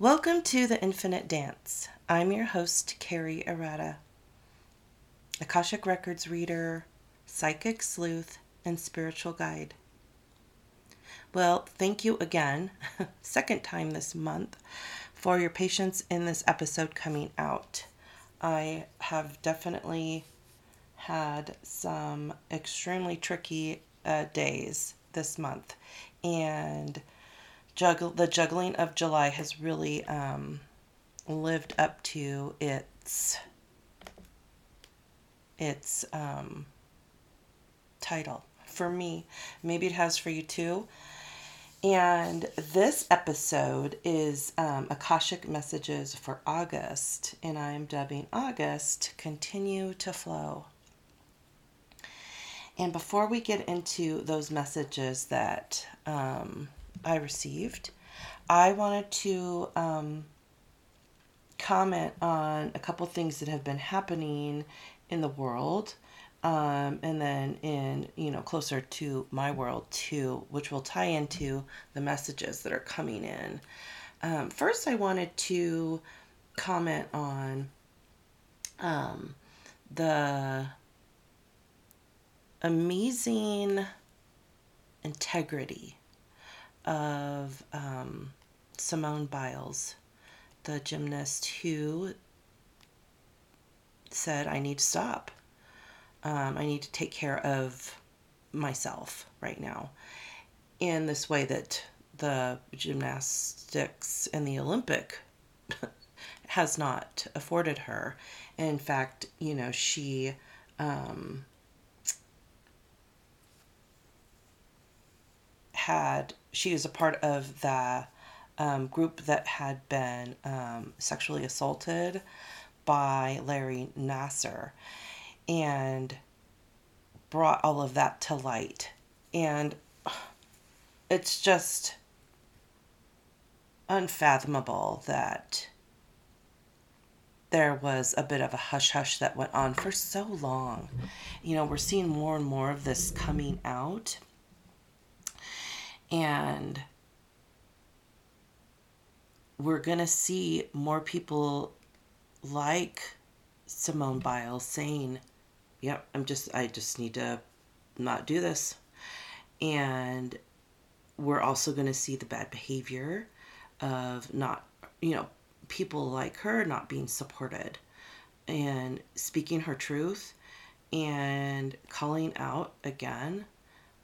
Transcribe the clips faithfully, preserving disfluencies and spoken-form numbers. Welcome to The Infinite Dance. I'm your host, Carri Arata, Akashic Records reader, psychic sleuth, and spiritual guide. Well, thank you again, second time this month, for your patience in this episode coming out. I have definitely had some extremely tricky uh, days this month, and Juggle, the juggling of July has really um, lived up to its its um, title for me. Maybe it has for you too. And this episode is um, Akashic Messages for August, and I'm dubbing August Continue to Flow. And before we get into those messages that um, I received, I wanted to um, comment on a couple things that have been happening in the world, um, and then in, you know, closer to my world too, which will tie into the messages that are coming in. Um, first, I wanted to comment on um, the amazing integrity of um, Simone Biles, the gymnast who said, I need to stop. Um, I need to take care of myself right now. In this way that the gymnastics and the Olympic has not afforded her. And in fact, you know, she... Um, had she was a part of the um, group that had been um, sexually assaulted by Larry Nassar, and brought all of that to light. And it's just unfathomable that there was a bit of a hush-hush that went on for so long. You know, we're seeing more and more of this coming out. And we're going to see more people like Simone Biles saying, yep, I'm just, I just need to not do this. And we're also going to see the bad behavior of not, you know, people like her not being supported and speaking her truth and calling out again,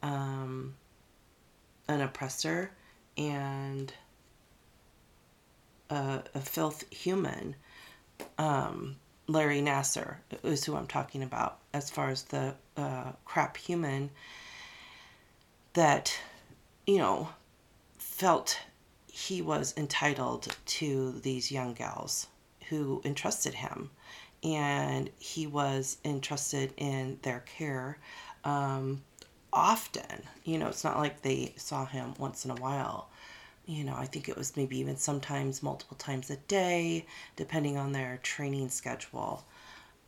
um, an oppressor and a, a filth human. Um, Larry Nassar is who I'm talking about as far as the uh, crap human that, you know, felt he was entitled to these young gals who entrusted him, and he was entrusted in their care. Um, often, you know, it's not like they saw him once in a while. You know, I think it was maybe even sometimes multiple times a day, depending on their training schedule.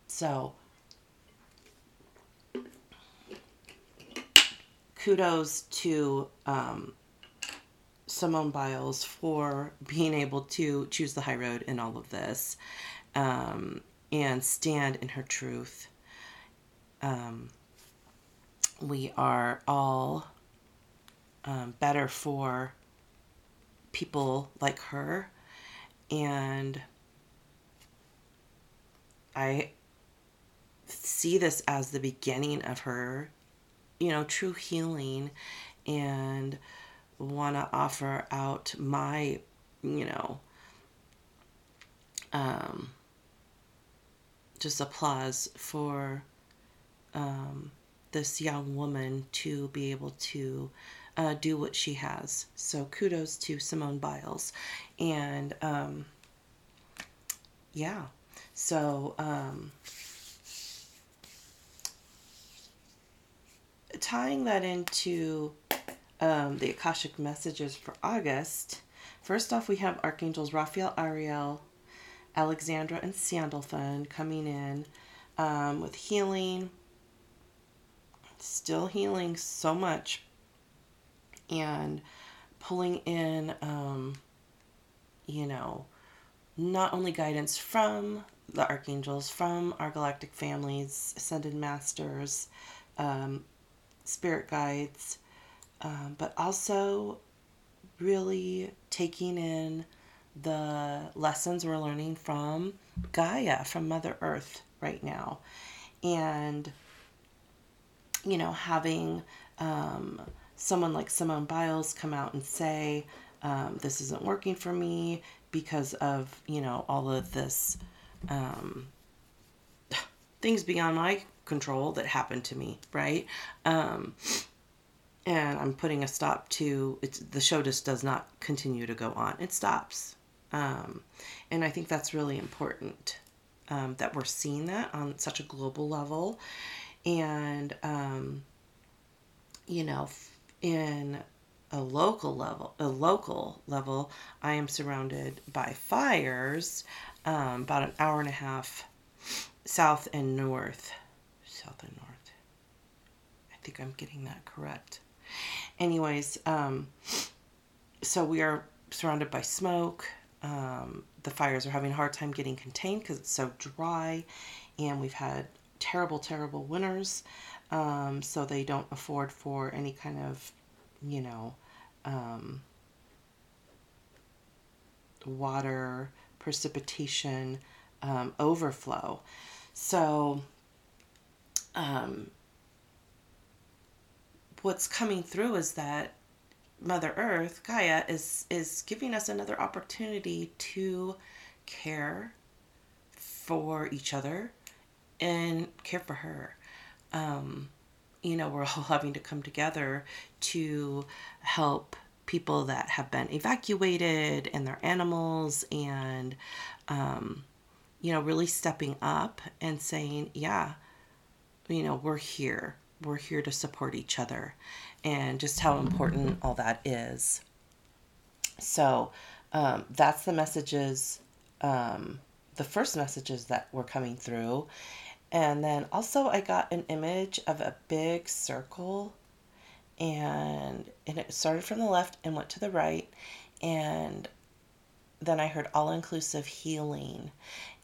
So kudos to um, Simone Biles for being able to choose the high road in all of this, um, and stand in her truth. Um, We are all um, better for people like her, and I see this as the beginning of her, you know, true healing, and want to offer out my, you know, um, just applause for, um, this young woman to be able to uh, do what she has. So kudos to Simone Biles. And um, yeah, so um, tying that into um, the Akashic messages for August, first off, we have Archangels Raphael, Ariel, Alexandra, and Sandalphon coming in um, with healing. Still healing so much, and pulling in um you know, not only guidance from the archangels, from our galactic families, ascended masters, um, spirit guides, um, but also really taking in the lessons we're learning from Gaia, from Mother Earth right now. And, you know, having um, someone like Simone Biles come out and say, um, this isn't working for me because of, you know, all of this um, things beyond my control that happened to me, right? Um, and I'm putting a stop to, it's, the show just does not continue to go on. It stops. Um, and I think that's really important um, that we're seeing that on such a global level. And, um, you know, in a local level, a local level, I am surrounded by fires, um, about an hour and a half south and north, south and north. I think I'm getting that correct. Anyways, um, so we are surrounded by smoke. Um, the fires are having a hard time getting contained because it's so dry, and we've had terrible, terrible winters. Um, so they don't afford for any kind of, you know, um, water, precipitation, um, overflow. So, um, what's coming through is that Mother Earth, Gaia, is, is giving us another opportunity to care for each other and care for her. Um, you know, we're all having to come together to help people that have been evacuated and their animals, and, um, you know, really stepping up and saying, yeah, you know, we're here. We're here to support each other, and just how important all that is. So, um, that's the messages, um, the first messages that were coming through. And then also I got an image of a big circle, and, and it started from the left and went to the right. And then I heard all-inclusive healing,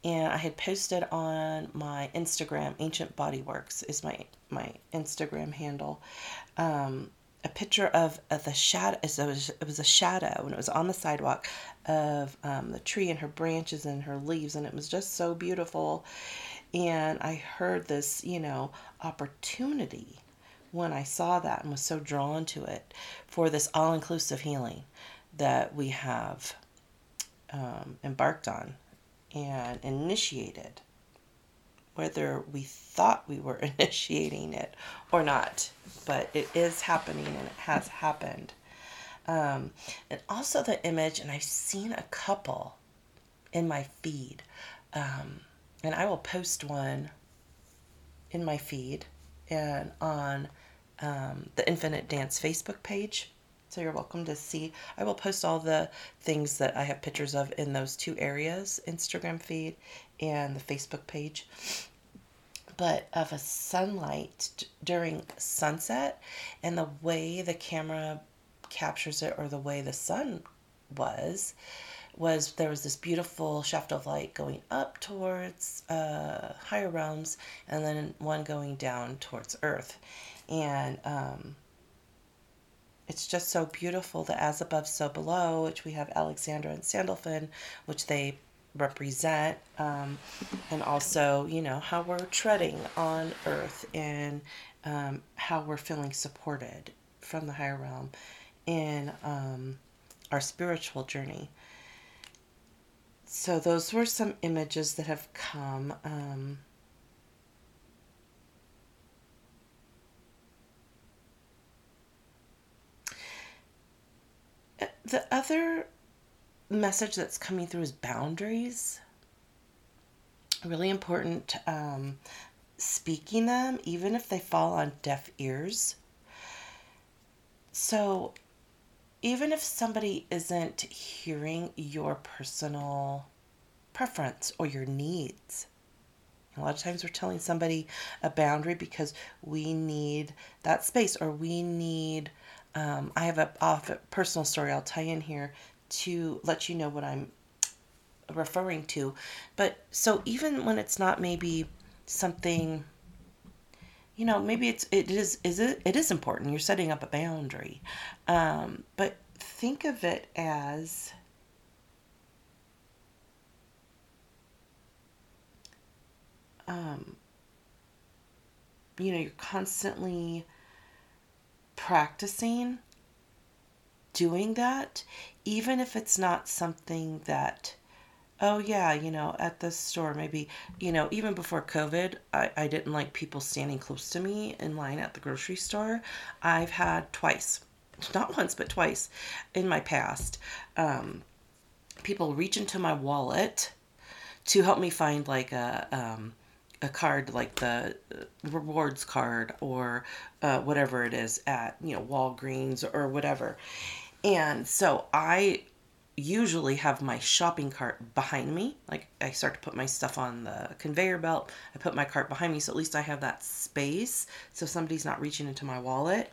and I had posted on my Instagram, Ancient Body Works is my, my Instagram handle, um, a picture of, of the shadow. It was, it was a shadow, and it was on the sidewalk of, um, the tree and her branches and her leaves. And it was just so beautiful. And I heard this, you know, opportunity when I saw that, and was so drawn to it, for this all-inclusive healing that we have, um, embarked on and initiated, whether we thought we were initiating it or not, but it is happening, and it has happened. Um, and also the image, and I've seen a couple in my feed, um, and I will post one in my feed and on, um, the Infinite Dance Facebook page. So you're welcome to see. I will post all the things that I have pictures of in those two areas, Instagram feed and the Facebook page. But of a sunlight d- during sunset, and the way the camera captures it, or the way the sun was, was there was this beautiful shaft of light going up towards uh, higher realms, and then one going down towards Earth. And, um, it's just so beautiful, the as above, so below, which we have Alexandra and Sandalphon, which they represent, um, and also, you know, how we're treading on Earth, and, um, how we're feeling supported from the higher realm in, um, our spiritual journey. So those were some images that have come, um, the other message that's coming through is boundaries. Really important, um, speaking them, even if they fall on deaf ears. So even if somebody isn't hearing your personal preference or your needs, a lot of times we're telling somebody a boundary because we need that space, or we need, Um, I have a, a personal story I'll tie in here to let you know what I'm referring to. But so even when it's not maybe something, you know, maybe it's, it is, is it, it is important. You're setting up a boundary. Um, but think of it as um, you know, you're constantly practicing doing that, even if it's not something that, oh yeah, you know, at the store, maybe, you know, even before COVID, I, I didn't like people standing close to me in line at the grocery store. I've had twice, not once, but twice in my past, um, people reach into my wallet to help me find like a, um, a card, like the rewards card or, uh, whatever it is at, you know, Walgreens or whatever. And so I usually have my shopping cart behind me. Like I start to put my stuff on the conveyor belt. I put my cart behind me. So at least I have that space. So somebody's not reaching into my wallet.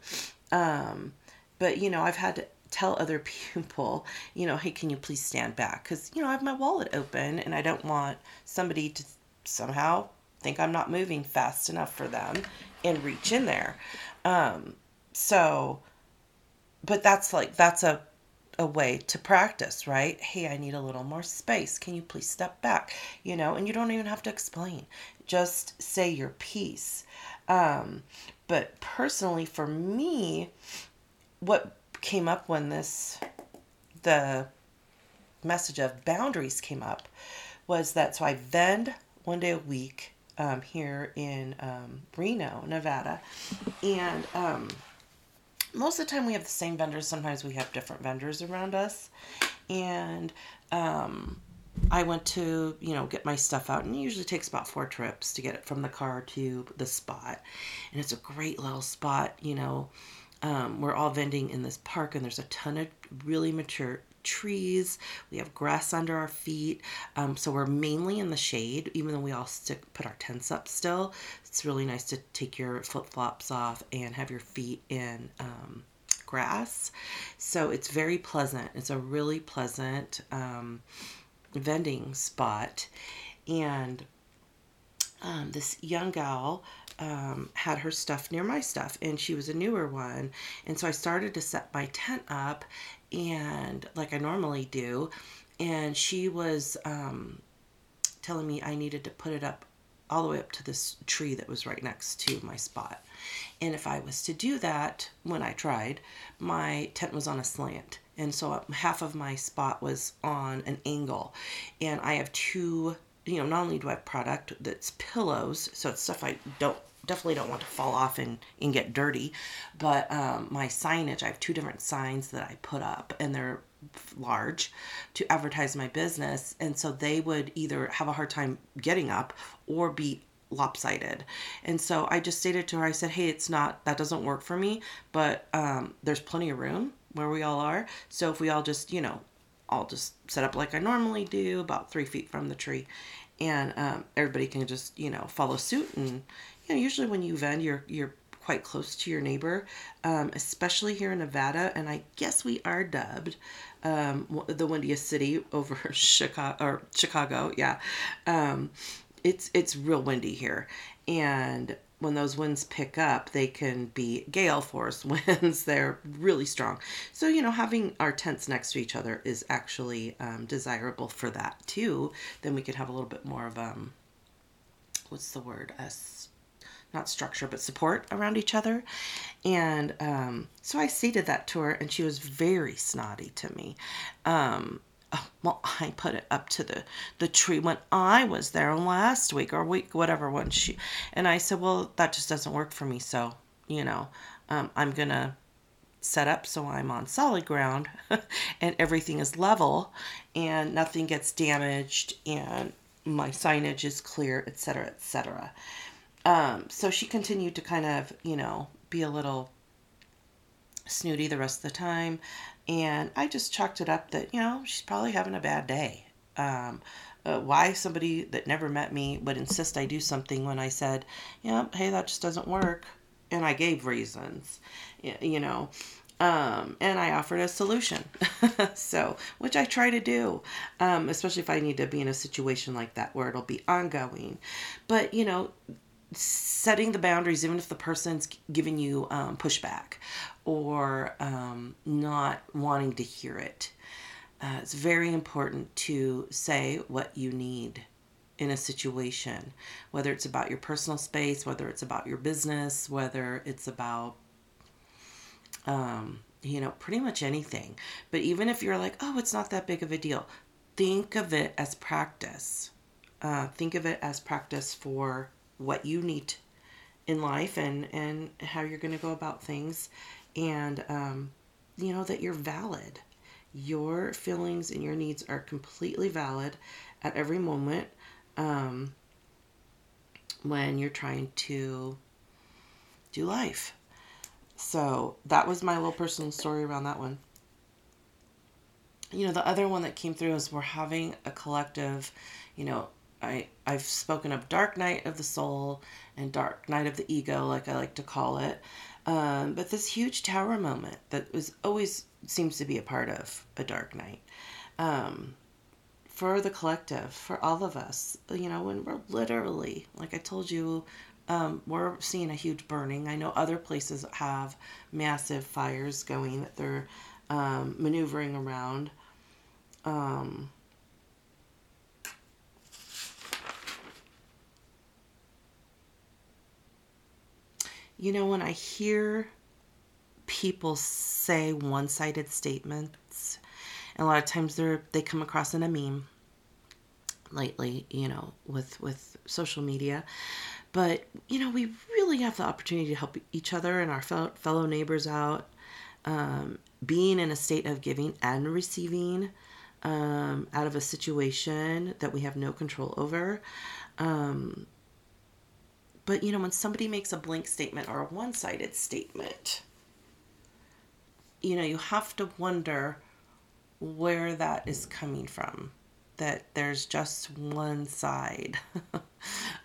Um, but you know, I've had to tell other people, you know, hey, can you please stand back? 'Cause you know, I have my wallet open and I don't want somebody to somehow think I'm not moving fast enough for them and reach in there. Um, so, but that's like, that's a, a way to practice, right? Hey, I need a little more space. Can you please step back? You know, and you don't even have to explain, just say your piece. Um, but personally for me, what came up when this, the message of boundaries came up was that, so I vend one day a week, um, here in, um, Reno, Nevada. And, um, most of the time we have the same vendors. Sometimes we have different vendors around us. And, um, I went to, you know, get my stuff out, and it usually takes about four trips to get it from the car to the spot. And it's a great little spot, you know, um, we're all vending in this park, and there's a ton of really mature trees. We have grass under our feet. Um, so we're mainly in the shade, even though we all stick, put our tents up still. It's really nice to take your flip-flops off and have your feet in, um, grass. So it's very pleasant. It's a really pleasant, um, vending spot. And, um, this young gal, um, had her stuff near my stuff, and she was a newer one. And so I started to set my tent up, and like I normally do. And she was, um, telling me I needed to put it up all the way up to this tree that was right next to my spot. And if I was to do that, when I tried, my tent was on a slant. And so half of my spot was on an angle, and I have two, you know, not only do I have product that's pillows, so it's stuff I don't, definitely don't want to fall off and, and get dirty, but, um, my signage, I have two different signs that I put up, and they're large to advertise my business. And so they would either have a hard time getting up or be lopsided. And so I just stated to her, I said, hey, it's not, that doesn't work for me, but, um, there's plenty of room where we all are. So if we all just, you know, I'll just set up like I normally do, about three feet from the tree, and, um, everybody can just, you know, follow suit. And, you know, usually when you vend, you're, you're quite close to your neighbor, um, especially here in Nevada. And I guess we are dubbed, um, the windiest city over Chicago, or Chicago. Yeah. Um, it's, it's real windy here. And when those winds pick up, they can be gale force winds. They're really strong. So, you know, having our tents next to each other is actually, um, desirable for that too. Then we could have a little bit more of, um, what's the word? A, not structure, but support around each other. And, um, so I stated that to her, and she was very snotty to me. Um, Oh, well, I put it up to the, the tree when I was there last week or week, whatever one she, and I said, well, that just doesn't work for me. So, you know, um, I'm going to set up so I'm on solid ground and everything is level and nothing gets damaged and my signage is clear, et cetera, et cetera. Um, so she continued to kind of, you know, be a little snooty the rest of the time. And I just chalked it up that, you know, she's probably having a bad day. Um, uh, why somebody that never met me would insist I do something when I said, yeah, hey, that just doesn't work. And I gave reasons, you know, Um, and I offered a solution. So, which I try to do, um, especially if I need to be in a situation like that where it'll be ongoing. But, you know, setting the boundaries, even if the person's giving you um, pushback or um, not wanting to hear it, uh, it's very important to say what you need in a situation, whether it's about your personal space, whether it's about your business, whether it's about Um, you know, pretty much anything. But even if you're like, oh, it's not that big of a deal, think of it as practice. Uh, think of it as practice for what you need in life and, and how you're going to go about things. And, um, you know, that you're valid. Your feelings and your needs are completely valid at every moment, um, when you're trying to do life. So that was my little personal story around that one. You know, the other one that came through is we're having a collective, you know, I, I've spoken of dark night of the soul and dark night of the ego, like I like to call it. Um, but this huge tower moment that was always seems to be a part of a dark night, um, for the collective, for all of us, you know, when we're literally, like I told you, Um, we're seeing a huge burning. I know other places have massive fires going that they're um, maneuvering around. Um, you know, when I hear people say one-sided statements, and a lot of times they're they come across in a meme lately, you know, with, with social media. But, you know, we really have the opportunity to help each other and our fellow neighbors out. Um, being in a state of giving and receiving um, out of a situation that we have no control over. Um, but, you know, when somebody makes a blank statement or a one-sided statement, you know, you have to wonder where that is coming from. That there's just one side.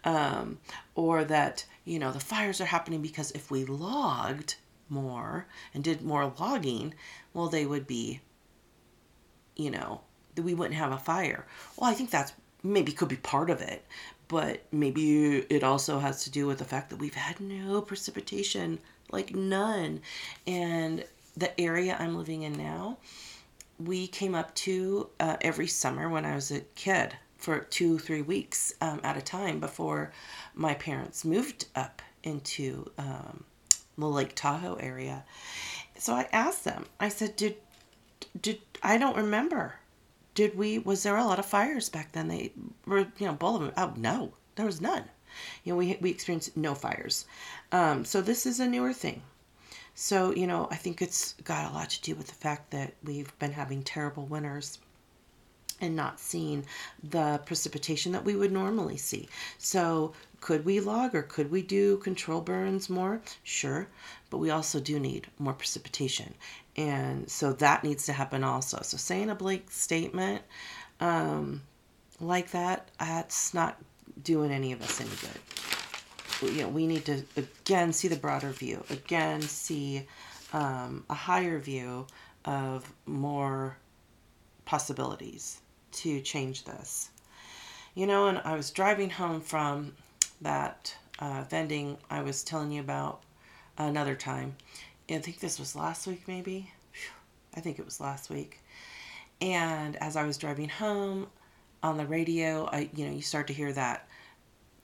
um, or that, you know, the fires are happening because if we logged more and did more logging, well, they would be, you know, that we wouldn't have a fire. Well, I think that's maybe could be part of it, but maybe it also has to do with the fact that we've had no precipitation, like none. And the area I'm living in now, we came up to uh, every summer when I was a kid for two, three weeks um, at a time before my parents moved up into um, the Lake Tahoe area. So I asked them, I said, did, did, I don't remember. Did we, was there a lot of fires back then? They were, you know, both of them. Oh, no, there was none. You know, we, we experienced no fires. Um, so this is a newer thing. So, you know, I think it's got a lot to do with the fact that we've been having terrible winters and not seeing the precipitation that we would normally see. So could we log or could we do control burns more? Sure. But we also do need more precipitation. And so that needs to happen also. So saying a blank statement um, like that, that's not doing any of us any good. You know, we need to, again, see the broader view, again, see um, a higher view of more possibilities to change this. You know, and I was driving home from that uh, vending I was telling you about another time. I think this was last week, maybe. I think it was last week. And as I was driving home on the radio, I, you know, you start to hear that.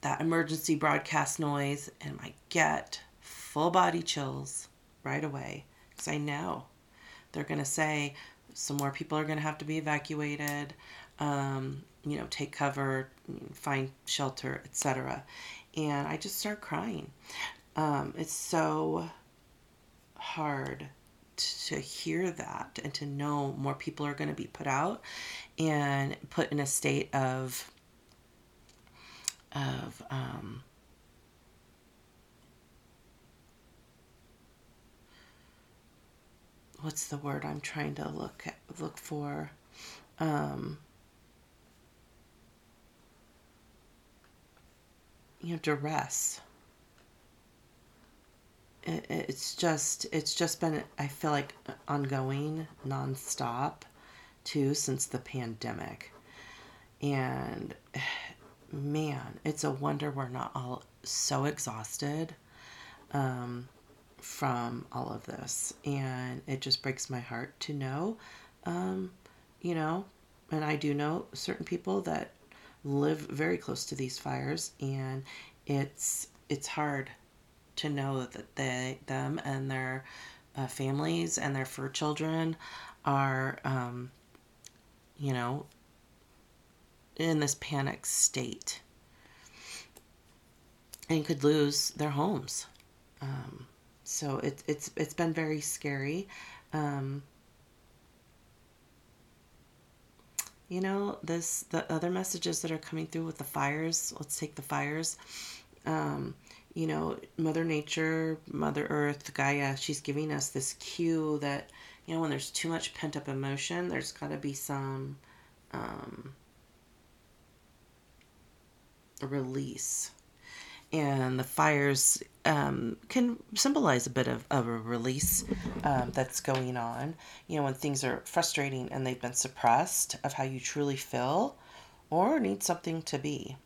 that emergency broadcast noise, and I get full body chills right away because I know they're going to say some more people are going to have to be evacuated, um, you know, take cover, find shelter, et cetera. And I just start crying. Um, it's so hard to hear that and to know more people are going to be put out and put in a state of of, um, what's the word I'm trying to look at, look for, um, you know, duress. it, it's just it's just been, I feel like, ongoing, nonstop, too, since the pandemic. And man, it's a wonder we're not all so exhausted um, from all of this. And it just breaks my heart to know, um, you know, and I do know certain people that live very close to these fires, and it's it's hard to know that they, them and their uh, families and their fur children are, um, you know, in this panic state and could lose their homes. Um, so it, it's, it's been very scary. Um, you know, this, the other messages that are coming through with the fires, let's take the fires. Um, you know, Mother Nature, Mother Earth, Gaia, she's giving us this cue that, you know, when there's too much pent up emotion, there's gotta be some, um, release. And the fires um, can symbolize a bit of, of a release um, that's going on. You know, when things are frustrating and they've been suppressed, of how you truly feel or need something to be.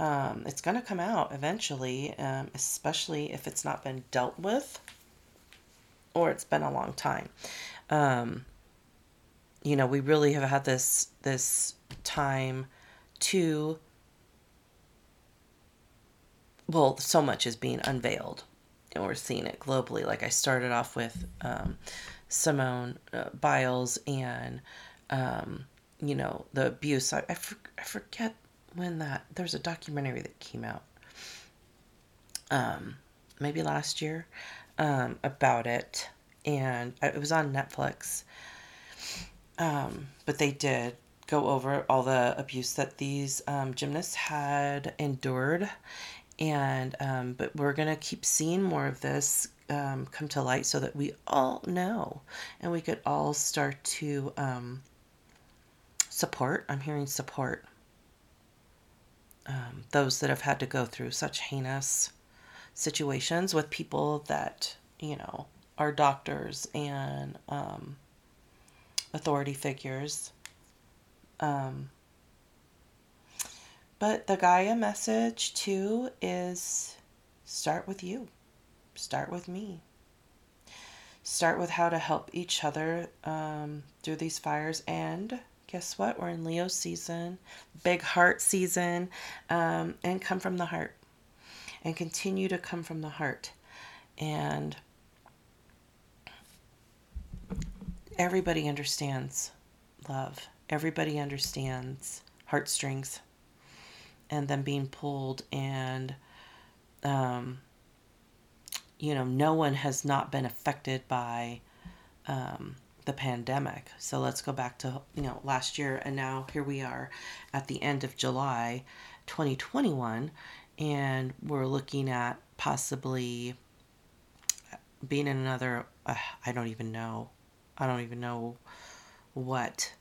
Um, it's going to come out eventually, um, especially if it's not been dealt with or it's been a long time. Um, you know, we really have had this this time to... Well, so much is being unveiled, and we're seeing it globally. Like I started off with um, Simone uh, Biles and, um, you know, the abuse. I, I, for, I forget when that, there's a documentary that came out, um, maybe last year, um, about it. And it was on Netflix. Um, but they did go over all the abuse that these um, gymnasts had endured. And, um, but we're going to keep seeing more of this, um, come to light so that we all know, and we could all start to, um, support. I'm hearing support, um, those that have had to go through such heinous situations with people that, you know, are doctors and, um, authority figures, um, but the Gaia message too is start with you. Start with me. Start with how to help each other um, through these fires. And guess what? We're in Leo season, big heart season, um, and come from the heart and continue to come from the heart. And everybody understands love. Everybody understands heartstrings. And them being pulled, and, um, you know, no one has not been affected by, um, the pandemic. So let's go back to, you know, last year, and now here we are at the end of July, twenty twenty-one, and we're looking at possibly being in another, uh, I don't even know, I don't even know what,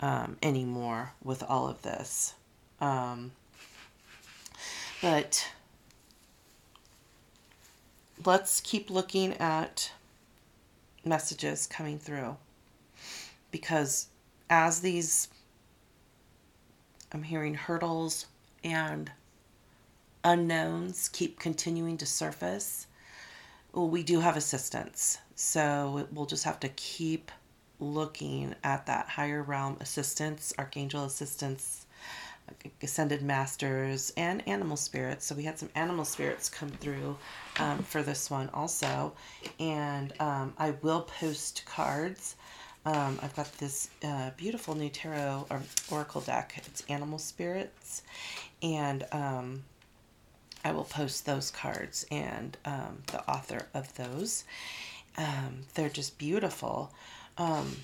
um, anymore with all of this. Um, But let's keep looking at messages coming through, because as these, I'm hearing hurdles and unknowns keep continuing to surface, well, we do have assistance. So we'll just have to keep looking at that higher realm assistance, archangel assistance, ascended masters, and animal spirits. So we had some animal spirits come through um, for this one also. And um, I will post cards. Um, I've got this uh, beautiful new tarot or oracle deck. It's animal spirits. And um, I will post those cards and um, the author of those. Um, they're just beautiful. Um,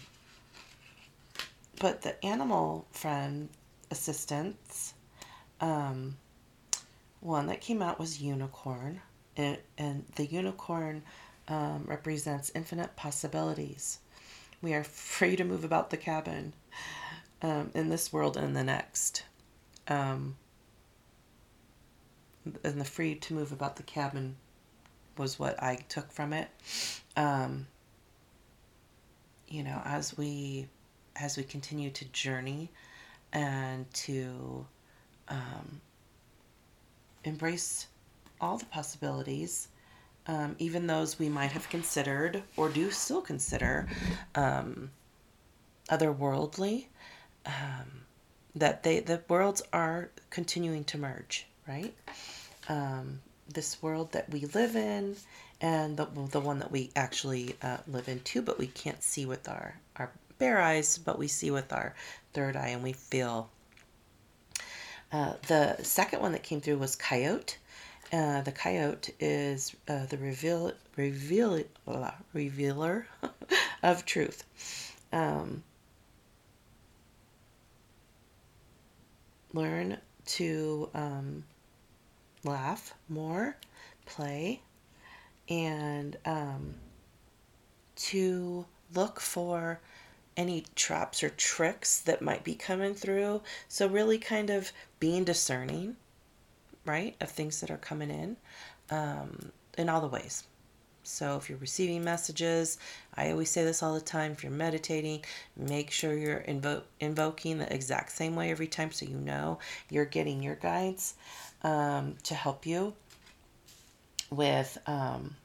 but the animal friend assistance, um, one that came out was unicorn, and, and the unicorn um, represents infinite possibilities. We are free to move about the cabin um, in this world and the next, um, and the free to move about the cabin was what I took from it. Um, you know, as we, as we continue to journey and to, um, embrace all the possibilities, um, even those we might have considered or do still consider, um, otherworldly, um, that they, the worlds are continuing to merge, right? Um, this world that we live in and the, the one that we actually uh, live in too, but we can't see with our, our bare eyes, but we see with our third eye and we feel. Uh, the second one that came through was coyote. Uh, the coyote is uh, the reveal, reveal, uh, revealer of truth. Um, learn to um, laugh more, play, and um, to look for any traps or tricks that might be coming through. So really kind of being discerning, right, of things that are coming in um, in all the ways. So if you're receiving messages, I always say this all the time, if you're meditating, make sure you're invo- invoking the exact same way every time so you know you're getting your guides um, to help you with um,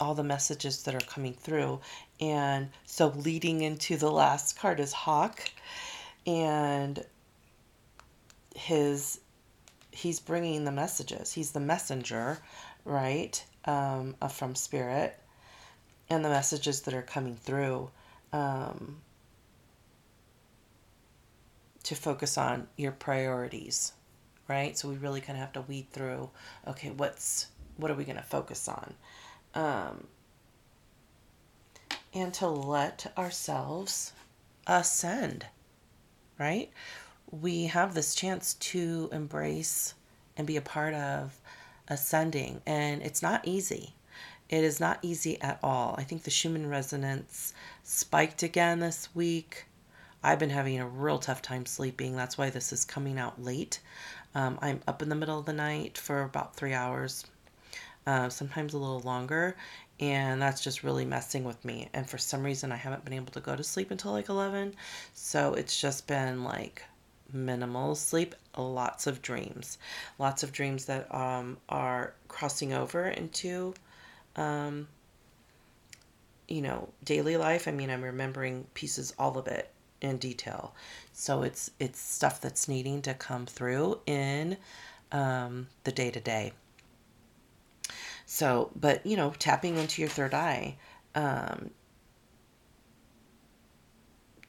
all the messages that are coming through. And so leading into the last card is Hawk, and his he's bringing the messages. He's the messenger, right, um, from spirit, and the messages that are coming through, um, to focus on your priorities, right? So we really kind of have to weed through, okay, what's, what are we going to focus on? Um, and to let ourselves ascend, right? We have this chance to embrace and be a part of ascending, and it's not easy. It is not easy at all. I think the Schumann resonance spiked again this week. I've been having a real tough time sleeping. That's why this is coming out late. Um, I'm up in the middle of the night for about three hours, uh, sometimes a little longer, and that's just really messing with me. And for some reason, I haven't been able to go to sleep until like eleven. So it's just been like minimal sleep, lots of dreams, lots of dreams that um, are crossing over into, um, you know, daily life. I mean, I'm remembering pieces, all of it in detail. So it's, it's stuff that's needing to come through in um, the day to day. So, but you know, tapping into your third eye, um,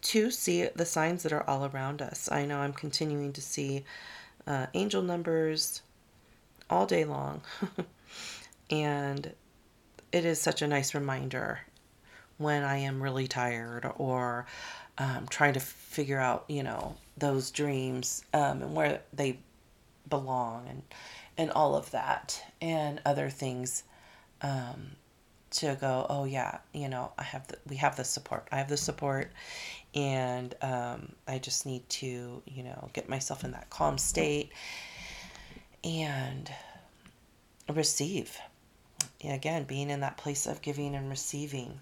to see the signs that are all around us. I know I'm continuing to see uh, angel numbers all day long. And it is such a nice reminder when I am really tired or um, trying to figure out, you know, those dreams um, and where they belong and, and all of that and other things, um, to go, oh yeah, you know, I have the, we have the support. I have the support. And, um, I just need to, you know, get myself in that calm state and receive. Again, being in that place of giving and receiving.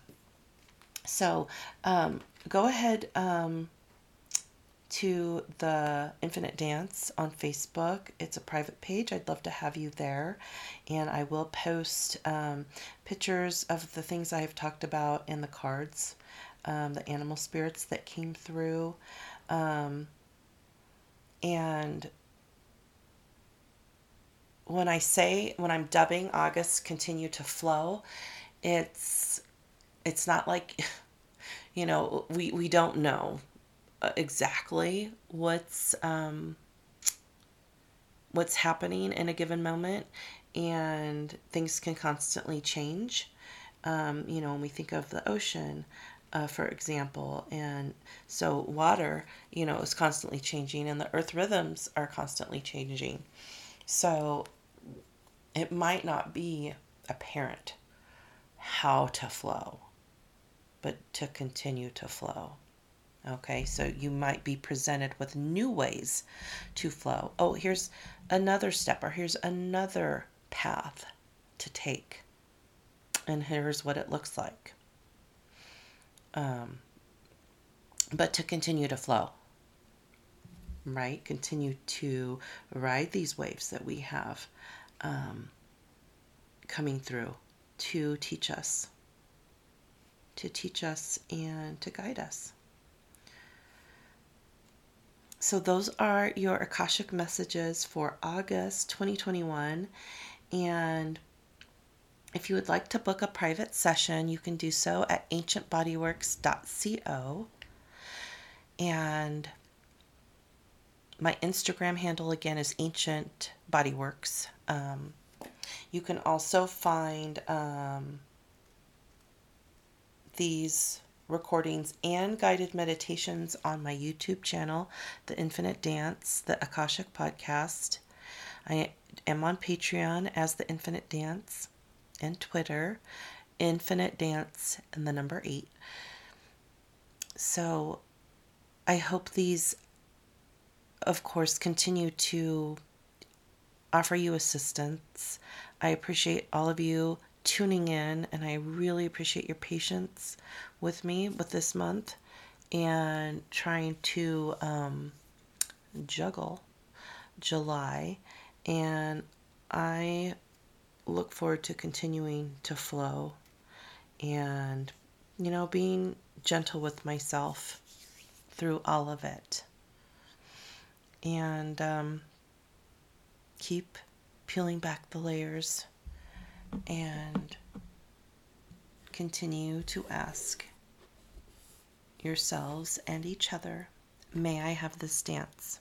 So, um, go ahead, um, to the Infinite Dance on Facebook. It's a private page. I'd love to have you there. And I will post, um, pictures of the things I have talked about in the cards. Um, the animal spirits that came through, um, and when I say, when I'm dubbing August continue to flow, it's, it's not like, you know, we, we don't know exactly what's, um, what's happening in a given moment, and things can constantly change. Um, you know, when we think of the ocean, Uh, for example. And so water, you know, is constantly changing, and the earth rhythms are constantly changing. So it might not be apparent how to flow, but to continue to flow. Okay. So you might be presented with new ways to flow. Oh, here's another step, or here's another path to take. And here's what it looks like. Um, but to continue to flow, right? Continue to ride these waves that we have um, coming through to teach us, to teach us and to guide us. So those are your Akashic messages for August twenty twenty-one. And if you would like to book a private session, you can do so at ancient body works dot co. And my Instagram handle again is Ancient Body Works. Um, you can also find um, these recordings and guided meditations on my YouTube channel, The Infinite Dance, The Akashic Podcast. I am on Patreon as The Infinite Dance and Twitter, Infinite Dance and the number eight. So I hope these, of course, continue to offer you assistance. I appreciate all of you tuning in, and I really appreciate your patience with me with this month and trying to um, juggle July. And I look forward to continuing to flow and, you know, being gentle with myself through all of it. And um, keep peeling back the layers and continue to ask yourselves and each other, may I have this dance?